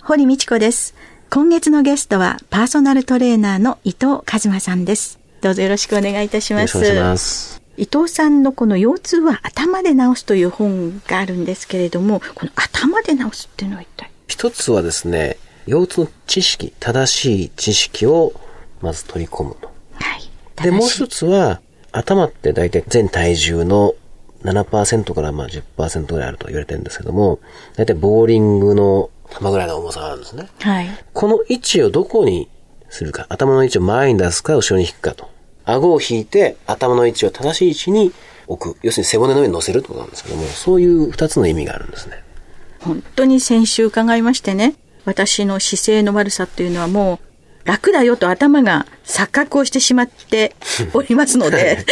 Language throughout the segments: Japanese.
堀美智子です。今月のゲストはパーソナルトレーナーの伊藤和馬さんです。どうぞよろしくお願いいたします。よろしくお願いします。伊藤さんのこの腰痛は頭で治すという本があるんですけれども、この頭で治すっていうのは一体？一つはですね、腰痛の知識、正しい知識をまず取り込むと、はい、でもう一つは、頭って大体全体重の 7% からまあ 10% ぐらいあると言われてるんですけども、大体ボーリングの球ぐらいの重さがあるんですね、はい、この位置をどこにするか、頭の位置を前に出すか後ろに引くかと、顎を引いて頭の位置を正しい位置に置く、要するに背骨の上に乗せるってことなんですけども、そういう2つの意味があるんですね。本当に先週伺いましてね、私の姿勢の悪さっていうのはもう楽だよと頭が錯覚をしてしまっておりますので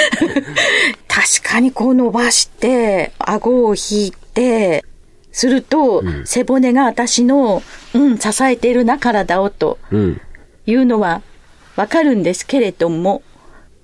確かにこう伸ばして顎を引いてすると、うん、背骨が私の、支えているな体をというのはわかるんですけれども、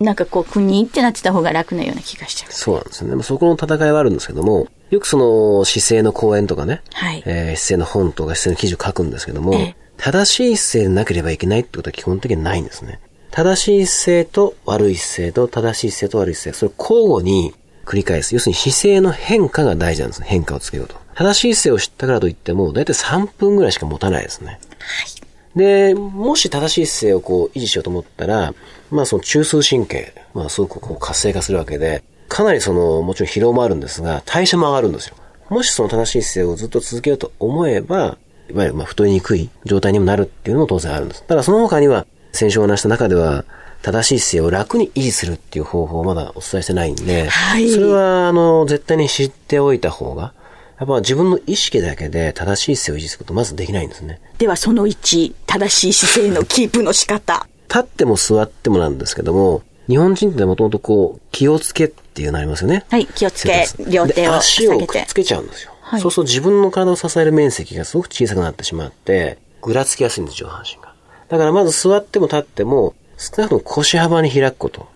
なんかこうクニーってなってた方が楽なような気がしちゃう。そうなんですね。そこの戦いはあるんですけども、よくその姿勢の講演とかね、はい、姿勢の本とか姿勢の記事を書くんですけども、正しい姿勢でなければいけないってことは基本的にないんですね。正しい姿勢と悪い姿勢と正しい姿勢と悪い姿勢、それを交互に繰り返す。要するに姿勢の変化が大事なんですね。変化をつけようと。正しい姿勢を知ったからといっても、だいたい3分ぐらいしか持たないですね。はい。で、もし正しい姿勢をこう維持しようと思ったら、まあその中枢神経、まあすごくこう活性化するわけで、かなりそのもちろん疲労もあるんですが、代謝も上がるんですよ。もしその正しい姿勢をずっと続けようと思えば、いわゆるまあ太りにくい状態にもなるっていうのも当然あるんです。ただその他には、先週お話した中では、正しい姿勢を楽に維持するっていう方法をまだお伝えしてないんで、はい、それは絶対に知っておいた方が、やっぱ自分の意識だけで正しい姿勢を維持することまずできないんですね。ではその1、正しい姿勢のキープの仕方立っても座ってもなんですけども、日本人ってもともとこう気をつけっていうのありますよね。はい、気をつけ、両手を下げて足をくっつけちゃうんですよ、はい、そうすると自分の体を支える面積がすごく小さくなってしまって、ぐらつきやすいんです、上半身が。だからまず座っても立っても少なくとも腰幅に開くこと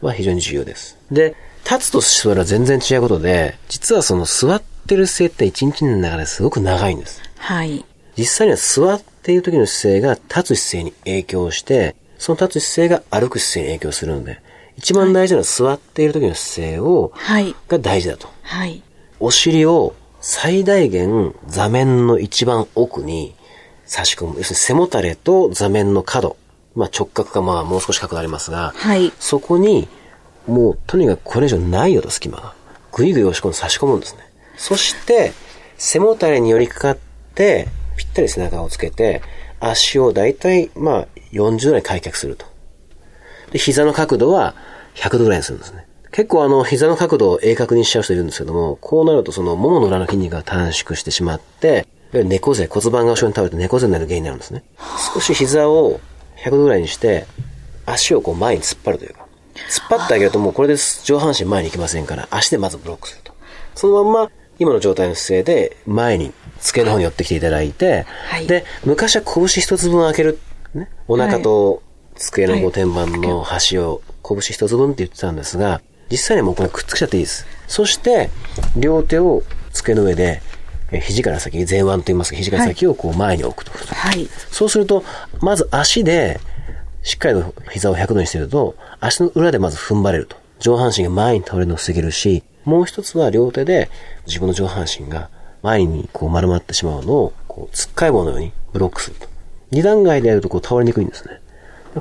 は非常に重要です。で、立つと座るは全然違うことで、実はその座ってる姿勢って1日の中ですごく長いんです。はい。実際には座っている時の姿勢が立つ姿勢に影響して、その立つ姿勢が歩く姿勢に影響するので、一番大事なのは座っている時の姿勢を、はい、が大事だと。はい。お尻を最大限座面の一番奥に差し込む。要するに背もたれと座面の角。まあ直角かまあもう少し角がありますが、はい。そこにもうとにかくこれ以上ないよと隙間が。ぐいぐい押し込んで差し込むんですね。そして背もたれに寄りかかってぴったり背中をつけて、足をだいたいまあ40度ぐらい開脚すると。で、膝の角度は100度ぐらいにするんですね。結構膝の角度を鋭角にしちゃう人いるんですけども、こうなるとそのももの裏の筋肉が短縮してしまって、猫背、骨盤が後ろに倒れて猫背になる原因になるんですね。少し膝を100度ぐらいにして足をこう前に突っ張るというか、突っ張ってあげるともうこれで上半身前に行きませんから、足でまずブロックすると。そのまんま今の状態の姿勢で前に机の方に寄ってきていただいて、はい、で、昔は拳一つ分開ける、ね、お腹と机のこう天板の端を拳一つ分って言ってたんですが、実際にもうこれくっつけちゃっていいです。そして両手を机の上で肘から先、前腕と言いますが、肘から先をこう前に置くと、はい、そうするとまず足でしっかりと膝を100度にしていると、足の裏でまず踏ん張れると、上半身が前に倒れるのを防げるし、もう一つは両手で自分の上半身が前にこう丸まってしまうのをこうつっかい棒のようにブロックすると。二段階でやるとこう倒れにくいんですね。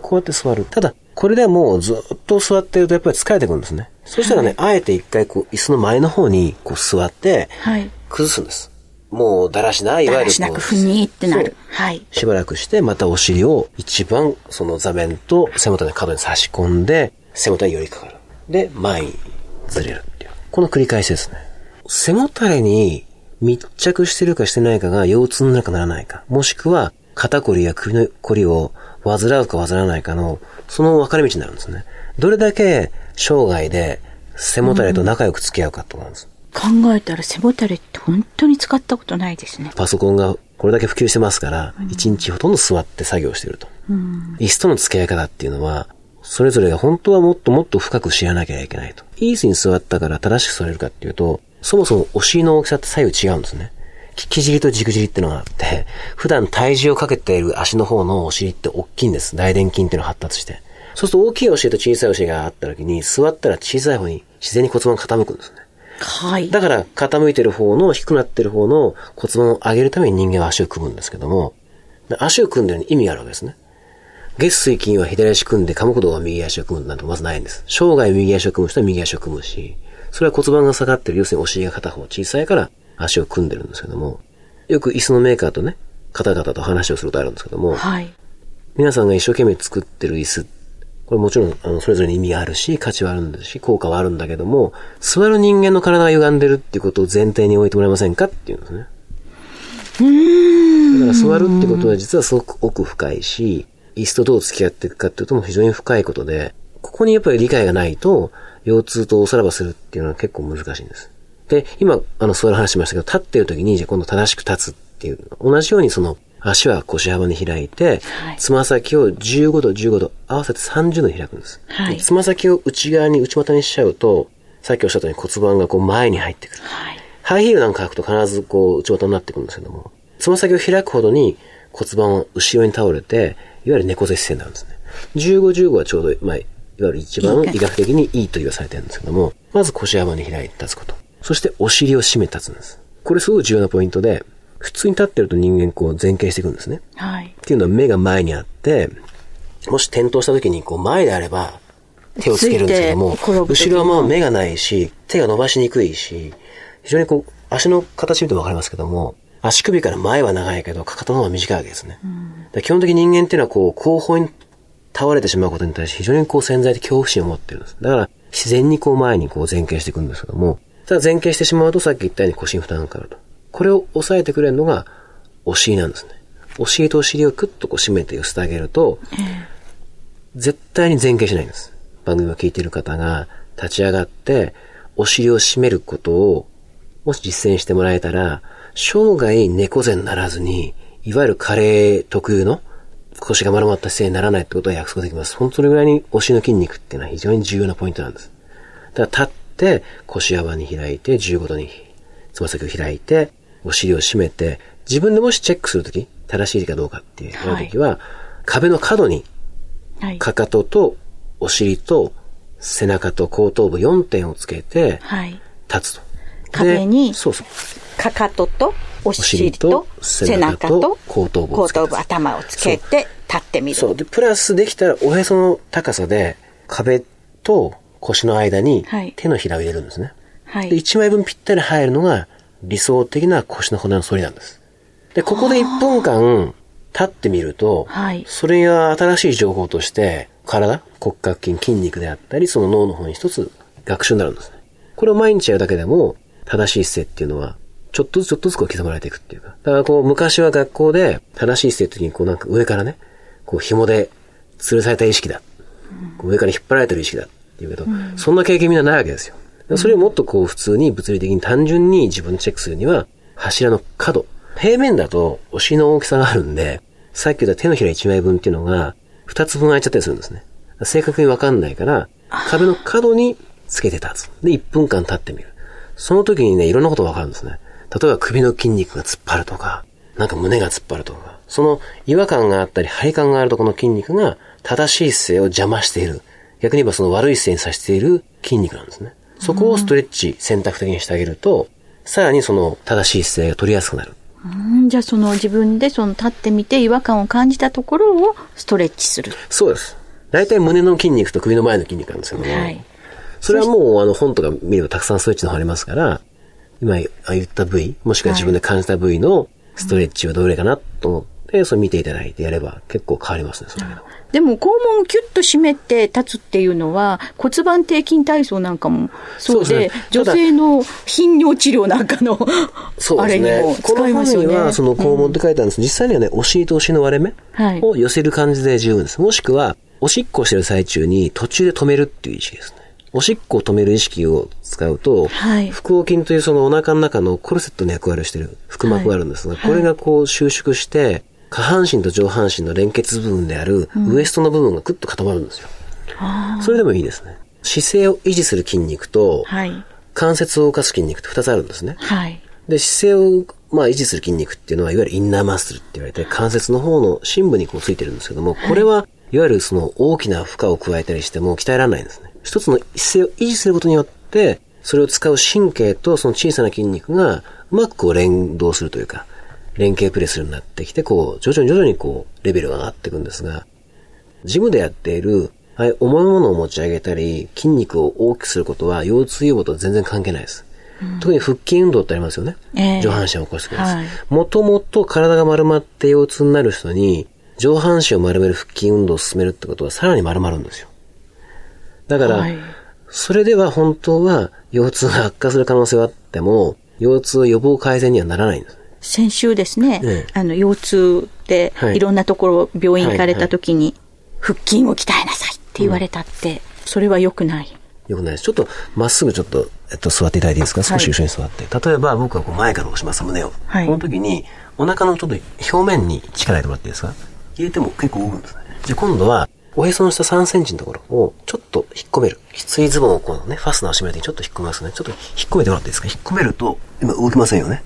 こうやって座る。ただこれではもうずっと座ってるとやっぱり疲れてくるんですね。そしたらね、はい、あえて一回こう椅子の前の方にこう座って崩すんです。はい、もうだらしない、いわゆるこうだらしなくふにーってなる。はい。しばらくしてまたお尻を一番その座面と背もたれの角に差し込んで、背もたれに寄りかかる。で、前にずれる。この繰り返しですね。背もたれに密着してるかしてないかが腰痛になるかならないか、もしくは肩こりや首のこりを患うか患わないかのその分かれ道になるんですね。どれだけ生涯で背もたれと仲良く付き合うかってことなんです、うん、考えたら背もたれって本当に使ったことないですね。パソコンがこれだけ普及してますから、うん、一日ほとんど座って作業してると、うん、椅子との付き合い方っていうのはそれぞれが本当はもっともっと深く知らなきゃいけないと。椅子に座ったから正しく座れるかっていうと、そもそもお尻の大きさって左右違うんですね。利き尻と軸尻ってのがあって、普段体重をかけている足の方のお尻って大きいんです。大臀筋っていうのが発達して。そうすると大きいお尻と小さいお尻があった時に、座ったら小さい方に自然に骨盤が傾くんですね。はい。だから傾いてる方の、低くなってる方の骨盤を上げるために人間は足を組むんですけども、足を組んでるのに意味があるわけですね。月水金は左足組んで、噛むほどは右足を組むなんてまずないんです。生涯右足を組む人は右足を組むし、それは骨盤が下がってる、要するにお尻が片方小さいから、足を組んでるんですけども、よく椅子のメーカーとね、方々と話をすることあるんですけども、はい、皆さんが一生懸命作ってる椅子、これもちろんそれぞれに意味があるし、価値はあるんだし、効果はあるんだけども、座る人間の体が歪んでるっていうことを前提に置いてもらえませんかっていうんですね。だから座るってことは実はすごく奥深いし、椅子とどう付き合っていくかっていうとも非常に深いことで、ここにやっぱり理解がないと、腰痛とおさらばするっていうのは結構難しいんです。で、今、座る話しましたけど、立っている時に、じゃあ今度正しく立つっていう。同じように足は腰幅に開いて、つま先を15度、15度、合わせて30度に開くんです。はい、つま先を内側に、内股にしちゃうと、さっきおっしゃったように骨盤がこう前に入ってくる。はい、ハイヒールなんか履くと必ずこう内股になってくるんですけども、つま先を開くほどに骨盤は後ろに倒れて、いわゆる猫背姿勢になるんですね。15、15はちょうど、いわゆる一番医学的にいいと言わされてるんですけども、まず腰幅に開いて立つこと。そしてお尻を締め立つんです。これすごく重要なポイントで、普通に立ってると人間こう前傾していくんですね。はい。っていうのは目が前にあって、もし転倒した時にこう前であれば手をつけるんですけども、後ろはまあ目がないし、手が伸ばしにくいし、非常にこう足の形見てもわかりますけども、足首から前は長いけど、かかとの方が短いわけですね。うん、基本的に人間っていうのはこう後方に倒れてしまうことに対して非常にこう潜在的恐怖心を持ってるんです。だから自然にこう前にこう前傾していくんですけども、ただ前傾してしまうとさっき言ったように腰に負担がかかると。これを抑えてくれるのがお尻なんですね。お尻とお尻をクッとこう締めて寄せてあげると、絶対に前傾しないんです。番組を聞いている方が立ち上がってお尻を締めることをもし実践してもらえたら、生涯猫背にならずに、いわゆる加齢特有の腰が丸まった姿勢にならないってことは約束できます。本当にそれぐらいにお尻の筋肉っていうのは非常に重要なポイントなんです。だからで、腰幅に開いて、15度に、つま先を開いて、お尻を締めて、自分でもしチェックするとき、正しいかどうかっていうときは、はい、壁の角に、かかとと、お尻と、背中と後頭部4点をつけて、立つと。はい、壁に、そうそう。かかとと、お尻と、背中と、後頭部をつけて。後頭部、頭をつけて、立ってみる。そう。で、プラスできたら、おへその高さで、壁と、腰の間に手のひらを入れるんですね。はい、で1枚分ぴったり入るのが理想的な腰の骨の反りなんです。で、ここで1分間立ってみると、はい、それが新しい情報として体、骨格筋、筋肉であったり、その脳の方に一つ学習になるんですね。これを毎日やるだけでも正しい姿勢っていうのはちょっとずつちょっとずつこう刻まれていくっていうか。だからこう昔は学校で正しい姿勢って時にこうなんか上からね、こう紐で吊るされた意識だ。こう上から引っ張られてる意識だ。いうけど、うん、そんな経験みんなないわけですよ。それをもっとこう普通に物理的に単純に自分でチェックするには、柱の角、平面だとお尻の大きさがあるんで、さっき言った手のひら1枚分っていうのが2つ分空いちゃったりするんですね。正確にわかんないから、壁の角につけて立つ。で、1分間立ってみる。その時にね、いろんなことわかるんですね。例えば首の筋肉が突っ張るとか、なんか胸が突っ張るとか、その違和感があったり張り感があるとこの筋肉が正しい姿勢を邪魔している。逆に言えばその悪い姿勢にさせている筋肉なんですね。そこをストレッチ、選択的にしてあげると、さらにその正しい姿勢が取りやすくなる。じゃあその自分でその立ってみて違和感を感じたところをストレッチする。そうです。大体胸の筋肉と首の前の筋肉なんですけども、はい、それはもう本とか見ればたくさんストレッチの方ありますから、今言った部位、もしくは自分で感じた部位のストレッチはどれかなと思って、それ見ていただいてやれば結構変わりますね、それ。でも肛門をキュッと締めて立つっていうのは骨盤底筋体操なんかもそう で、ね、女性の頻尿治療なんかのあれにも使いますよね。この本にはその肛門って書いてあるんです、うん、実際にはねお尻とお尻の割れ目を寄せる感じで十分です、はい、もしくはおしっこしてる最中に途中で止めるっていう意識ですね。おしっこを止める意識を使うと、はい、腹横筋というそのお腹の中のコルセットの役割をしている腹膜があるんですが、はい、これがこう収縮して下半身と上半身の連結部分であるウエストの部分がグッと固まるんですよ、うん、それでもいいですね。姿勢を維持する筋肉と、はい、関節を動かす筋肉って2つあるんですね、はい、で姿勢をまあ維持する筋肉っていうのはいわゆるインナーマッスルって言われて関節の方の深部にこうついてるんですけども、これはいわゆるその大きな負荷を加えたりしても鍛えられないんですね。一つの姿勢を維持することによってそれを使う神経とその小さな筋肉がうまくこう連動するというか連携プレイするようになってきてこう徐々に徐々にこうレベルが上がっていくんですが、ジムでやっている重いものを持ち上げたり筋肉を大きくすることは腰痛予防とは全然関係ないです、うん、特に腹筋運動ってありますよね、上半身を起こしてくるんです、はい、もともと体が丸まって腰痛になる人に上半身を丸める腹筋運動を進めるってことはさらに丸まるんですよ。だから、はい、それでは本当は腰痛が悪化する可能性はあっても腰痛予防改善にはならないんです。先週ですね、腰痛でいろんなところ病院行かれた時に腹筋を鍛えなさいって言われたって、うん、それは良くない。良くないです。ちょっとまっすぐちょっと、座っていただいていいですか、少し後ろに座って、はい、例えば僕はこう前から押します胸を、はい、この時にお腹のちょっと表面に力入れてもらっていいですか。入れても結構動くんですね。じゃあ今度はおへその下3センチのところをちょっと引っ込める。きついズボンをこうね、ファスナーを締めるときにちょっと引っ込めますね。ちょっと引っ込めてもらっていいですか。引っ込めると今動きませんよね。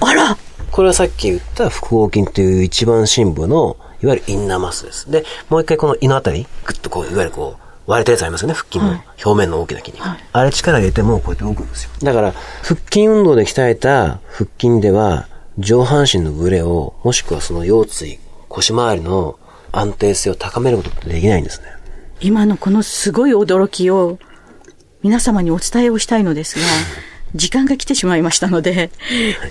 あら、これはさっき言った腹横筋という一番深部のいわゆるインナーマッスルです。でもう一回この胃のあたりグッとこういわゆるこう割れたやつありますよね。腹筋の表面の大きな筋肉、はい、あれ力入れてもこうやって動くんですよ。だから腹筋運動で鍛えた腹筋では上半身のブレをもしくはその腰椎腰周りの安定性を高めることってできないんですね。今のこのすごい驚きを皆様にお伝えをしたいのですが時間が来てしまいましたので、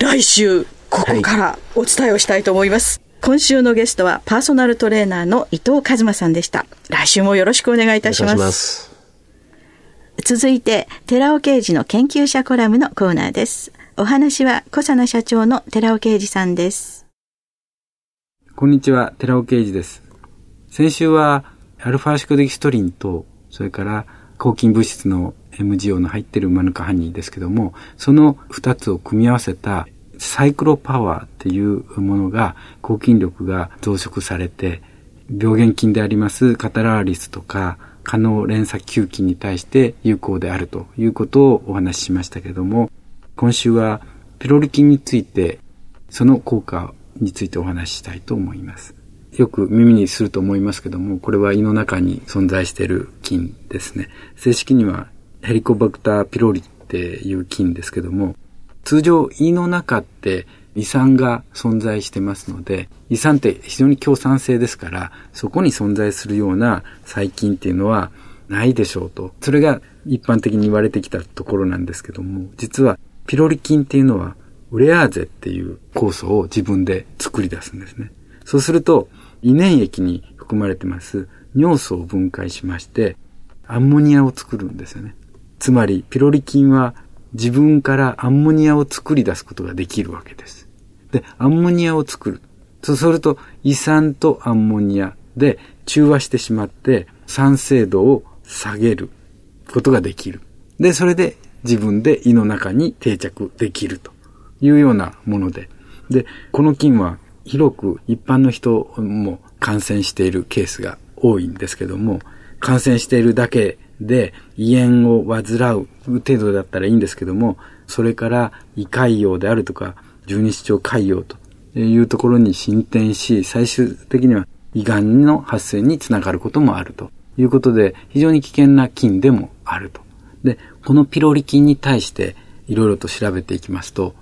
来週ここからお伝えをしたいと思います、はい、今週のゲストはパーソナルトレーナーの伊藤和馬さんでした。来週もよろしくお願いいたします。お願いします。続いて寺尾啓二の研究者コラムのコーナーです。お話は小佐奈社長の寺尾啓二さんです。こんにちは、寺尾啓二です。先週はアルファシクデキストリンとそれから抗菌物質の MGO の入っているマヌカハニーですけども、その2つを組み合わせたサイクロパワーっていうものが抗菌力が増殖されて病原菌でありますカタラーリスとか蚊の連鎖球菌に対して有効であるということをお話ししましたけども、今週はピロリ菌についてその効果についてお話ししたいと思います。よく耳にすると思いますけども、これは胃の中に存在している菌ですね。正式にはヘリコバクターピロリっていう菌ですけども、通常胃の中って胃酸が存在してますので、胃酸って非常に強酸性ですからそこに存在するような細菌っていうのはないでしょうと、それが一般的に言われてきたところなんですけども、実はピロリ菌っていうのはウレアーゼっていう酵素を自分で作り出すんですね。そうすると胃粘液に含まれてます尿素を分解しましてアンモニアを作るんですよね。つまりピロリ菌は自分からアンモニアを作り出すことができるわけです。で、アンモニアを作る。そうすると胃酸とアンモニアで中和してしまって酸性度を下げることができる。で、それで自分で胃の中に定着できるというようなもので。で、この菌は広く一般の人も感染しているケースが多いんですけども、感染しているだけで胃炎を患う程度だったらいいんですけども、それから胃潰瘍であるとか十二指腸潰瘍というところに進展し、最終的には胃がんの発生につながることもあるということで、非常に危険な菌でもあると。で、このピロリ菌に対していろいろと調べていきますと、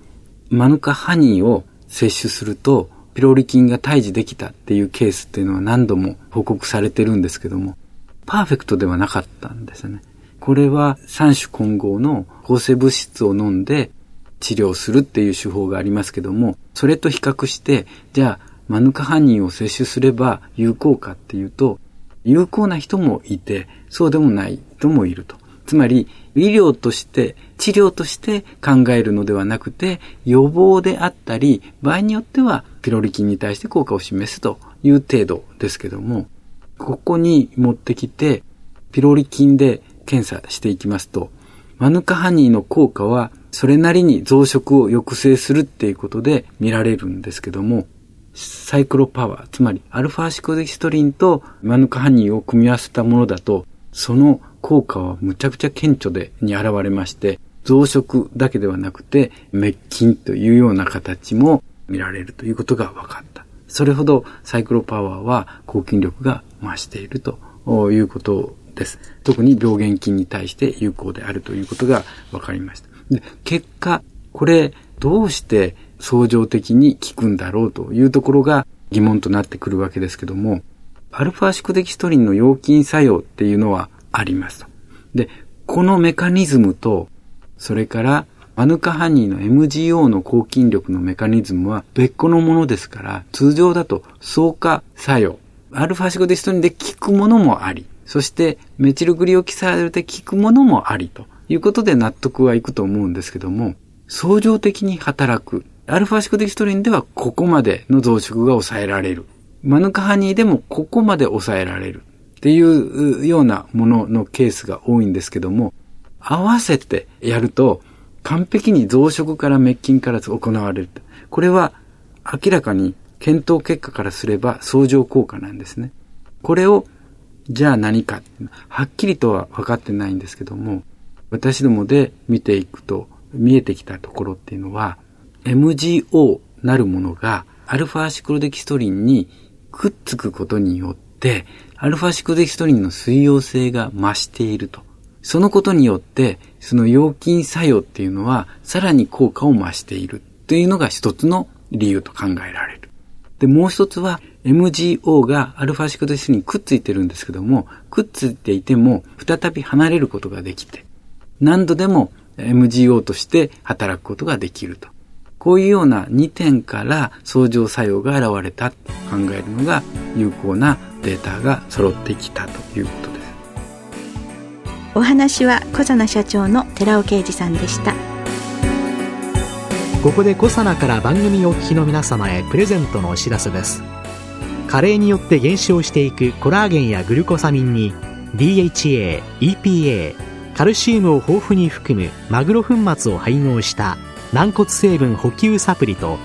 マヌカハニーを摂取するとピロリ菌が退治できたっていうケースっていうのは何度も報告されてるんですけども、パーフェクトではなかったんですよね。これは3種混合の抗生物質を飲んで治療するっていう手法がありますけども、それと比較してじゃあマヌカハニーを摂取すれば有効かっていうと、有効な人もいて、そうでもない人もいると。つまり、医療として、治療として考えるのではなくて、予防であったり、場合によってはピロリ菌に対して効果を示すという程度ですけども、ここに持ってきて、ピロリ菌で検査していきますと、マヌカハニーの効果はそれなりに増殖を抑制するっていうことで見られるんですけども、サイクロパワー、つまりアルファシクロデキストリンとマヌカハニーを組み合わせたものだと、その効果はむちゃくちゃ顕著でに現れまして、増殖だけではなくて滅菌というような形も見られるということが分かった。それほどサイクロパワーは抗菌力が増しているということです。特に病原菌に対して有効であるということが分かりました。で、結果、これどうして相乗的に効くんだろうというところが疑問となってくるわけですけども、アルファシクロデキストリンの陽菌作用っていうのはありますと。で、このメカニズムと、それからマヌカハニーの MGO の抗菌力のメカニズムは別個のものですから、通常だと相加作用、アルファシクロデキストリンで効くものもあり、そしてメチルグリオキサールで効くものもありということで納得はいくと思うんですけども、相乗的に働く。アルファシクロデキストリンではここまでの増殖が抑えられる。マヌカハニーでもここまで抑えられるっていうようなもののケースが多いんですけども、合わせてやると完璧に増殖から滅菌から行われる。これは明らかに検討結果からすれば相乗効果なんですね。これをじゃあ何かはっきりとは分かってないんですけども、私どもで見ていくと見えてきたところっていうのは、MGO なるものがアルファシクロデキストリンにくっつくことによってアルファシクロデキストリンの水溶性が増していると。そのことによってその陽菌作用っていうのはさらに効果を増しているというのが一つの理由と考えられる。で、もう一つは MGO がアルファシクロデキストリンにくっついてるんですけども、くっついていても再び離れることができて、何度でも MGO として働くことができると。こういうような2点から相乗作用が現れたと考えるのが有効なデータが揃ってきたということです。お話はコサナ社長の寺尾啓二さんでした。ここでコサナから番組をお聞きの皆様へプレゼントのお知らせです。加齢によって減少していくコラーゲンやグルコサミンに DHA、EPA、カルシウムを豊富に含むマグロ粉末を配合した軟骨成分補給サプリと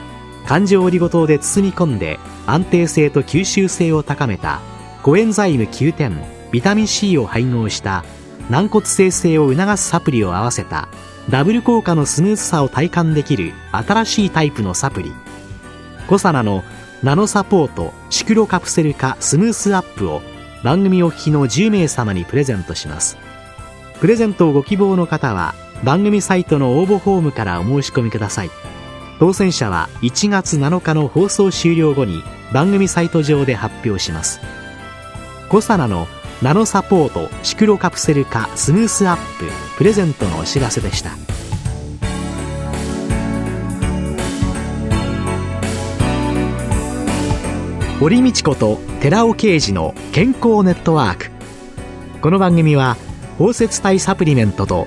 環状オリゴ糖で包み込んで安定性と吸収性を高めたコエンザイム Q10、ビタミン C を配合した軟骨生成を促すサプリを合わせたダブル効果のスムーズさを体感できる新しいタイプのサプリ、コサナのナノサポートシクロカプセル化スムースアップを番組お聞きの10名様にプレゼントします。プレゼントをご希望の方は番組サイトの応募フォームからお申し込みください。当選者は1月7日の放送終了後に番組サイト上で発表します。コサナのナノサポートシクロカプセル化スムースアッププレゼントのお知らせでした。堀道子と寺尾啓二の健康ネットワーク。この番組は包摂体サプリメントと